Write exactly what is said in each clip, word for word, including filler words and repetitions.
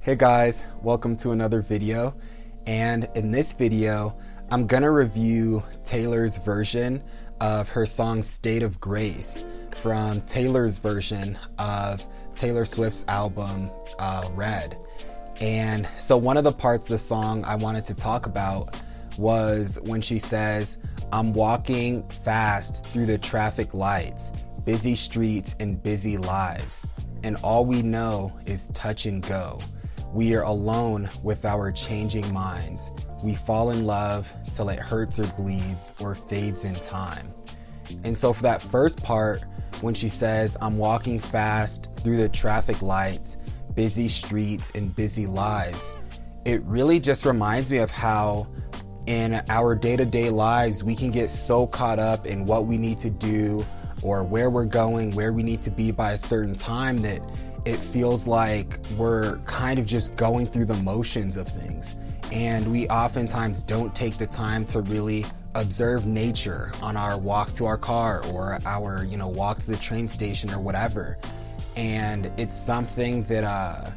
Hey guys, welcome to another video. And in this video, I'm gonna review Taylor's version of her song State of Grace from Taylor's version of Taylor Swift's album uh, Red. And so one of the parts of the song I wanted to talk about was when she says, "I'm walking fast through the traffic lights, busy streets and busy lives. And all we know is touch and go. We are alone with our changing minds. We fall in love till it hurts or bleeds or fades in time." And so for that first part, when she says, "I'm walking fast through the traffic lights, busy streets and busy lives," it really just reminds me of how in our day-to-day lives, we can get so caught up in what we need to do or where we're going, where we need to be by a certain time that it feels like we're kind of just going through the motions of things. And we oftentimes don't take the time to really observe nature on our walk to our car or our, you know, walk to the train station or whatever. And it's something that uh,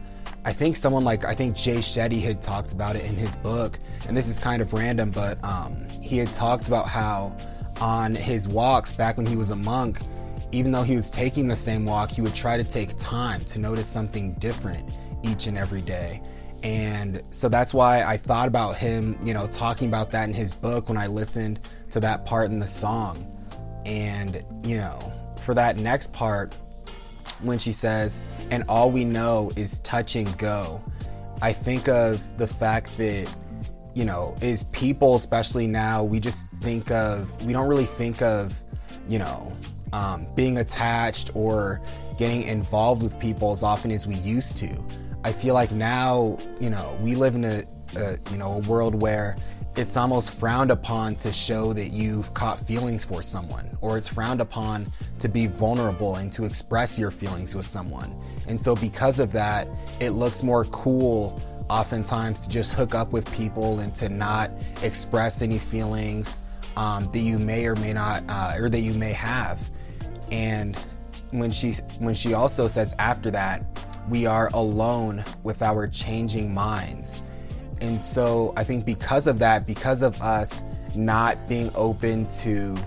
I think someone like, I think Jay Shetty had talked about it in his book. And this is kind of random, but um, he had talked about how on his walks back when he was a monk, even though he was taking the same walk, he would try to take time to notice something different each and every day. And so that's why I thought about him, you know, talking about that in his book when I listened to that part in the song. And, you know, for that next part, when she says, "And all we know is touch and go," I think of the fact that, you know, is people, especially now, we just think of, we don't really think of, you know, Um, being attached or getting involved with people as often as we used to. I feel like now, you know, we live in a, a, you know, a world where it's almost frowned upon to show that you've caught feelings for someone, or it's frowned upon to be vulnerable and to express your feelings with someone. And so because of that, it looks more cool oftentimes to just hook up with people and to not express any feelings um, that you may or may not, uh, or that you may have. And when she, when she also says after that, "We are alone with our changing minds." And so I think because of that, because of us not being open to,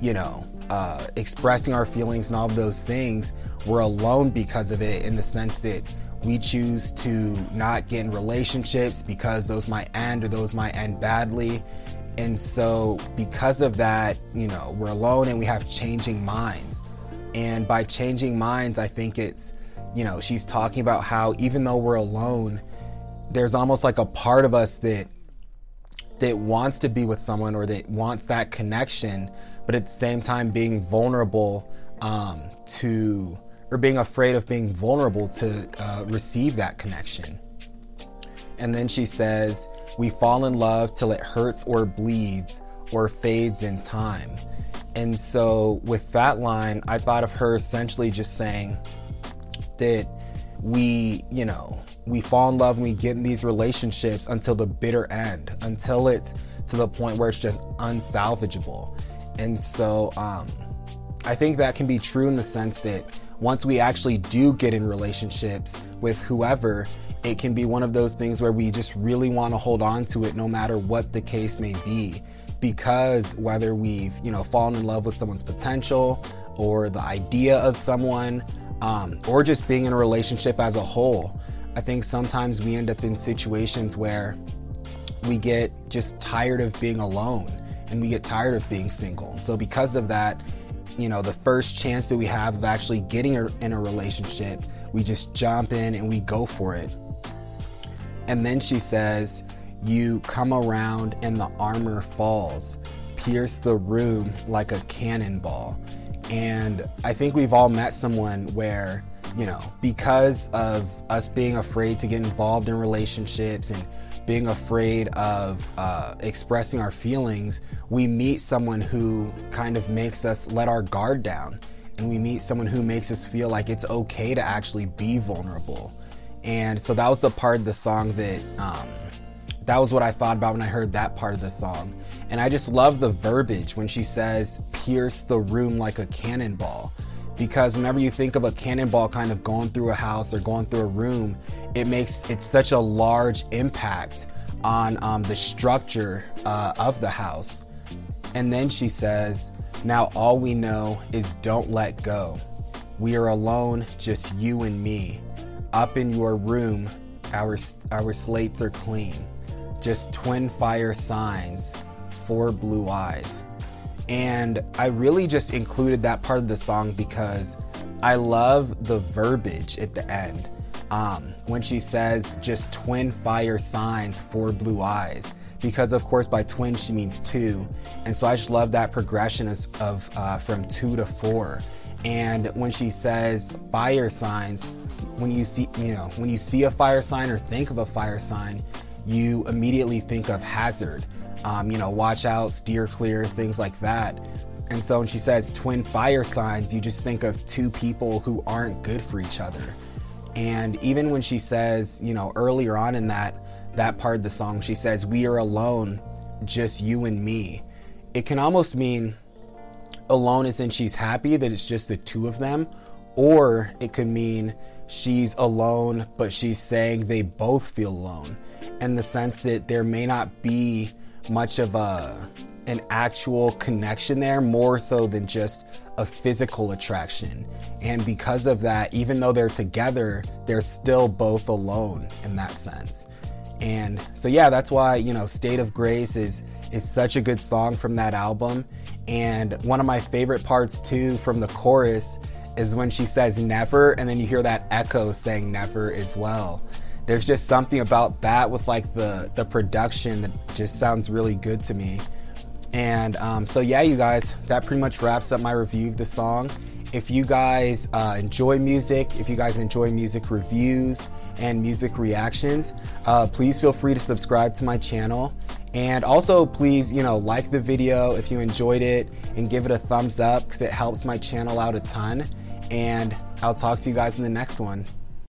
you know, uh, expressing our feelings and all of those things, we're alone because of it, in the sense that we choose to not get in relationships because those might end, or those might end badly. And so because of that, you know, we're alone and we have changing minds. And by changing minds, I think it's, you know, she's talking about how even though we're alone, there's almost like a part of us that that wants to be with someone, or that wants that connection, but at the same time being vulnerable um, to, or being afraid of being vulnerable to uh, receive that connection. And then she says, "We fall in love till it hurts or bleeds or fades in time." And so with that line, I thought of her essentially just saying that we, you know, we fall in love and we get in these relationships until the bitter end, until it's to the point where it's just unsalvageable. And so um, I think that can be true in the sense that once we actually do get in relationships with whoever, it can be one of those things where we just really want to hold on to it no matter what the case may be. Because whether we've, you know, fallen in love with someone's potential, or the idea of someone, um, or just being in a relationship as a whole, I think sometimes we end up in situations where we get just tired of being alone and we get tired of being single. So because of that, you know, the first chance that we have of actually getting in a relationship, we just jump in and we go for it. And then she says, "You come around and the armor falls, pierce the room like a cannonball." And I think we've all met someone where, you know, because of us being afraid to get involved in relationships and being afraid of uh, expressing our feelings, we meet someone who kind of makes us let our guard down. And we meet someone who makes us feel like it's okay to actually be vulnerable. And so that was the part of the song that, um, that was what I thought about when I heard that part of the song. And I just love the verbiage when she says, "Pierce the room like a cannonball." Because whenever you think of a cannonball kind of going through a house or going through a room, it makes it's such a large impact on um, the structure uh, of the house. And then she says, "Now all we know is don't let go. We are alone, just you and me. Up in your room, our our slates are clean. Just twin fire signs, four blue eyes." And I really just included that part of the song because I love the verbiage at the end. Um, when she says, "Just twin fire signs, four blue eyes." Because of course by twin she means two, and so I just love that progression of uh, from two to four. And when she says fire signs, when you see you know when you see a fire sign or think of a fire sign, you immediately think of hazard, um, you know, watch out, steer clear, things like that. And so when she says twin fire signs, you just think of two people who aren't good for each other. And even when she says, you know, earlier on in that. that part of the song, she says, "We are alone, just you and me." It can almost mean alone as in she's happy that it's just the two of them, or it could mean she's alone, but she's saying they both feel alone, in the sense that there may not be much of a an actual connection there, more so than just a physical attraction. And because of that, even though they're together, they're still both alone in that sense. And so, yeah, that's why, you know, State of Grace is is such a good song from that album. And one of my favorite parts, too, from the chorus is when she says never, and then you hear that echo saying never as well. There's just something about that with, like, the, the production that just sounds really good to me. And um, so, yeah, you guys, that pretty much wraps up my review of the song. If you guys uh, enjoy music, if you guys enjoy music reviews and music reactions, uh, please feel free to subscribe to my channel. And also please, you know, like the video if you enjoyed it and give it a thumbs up because it helps my channel out a ton. And I'll talk to you guys in the next one.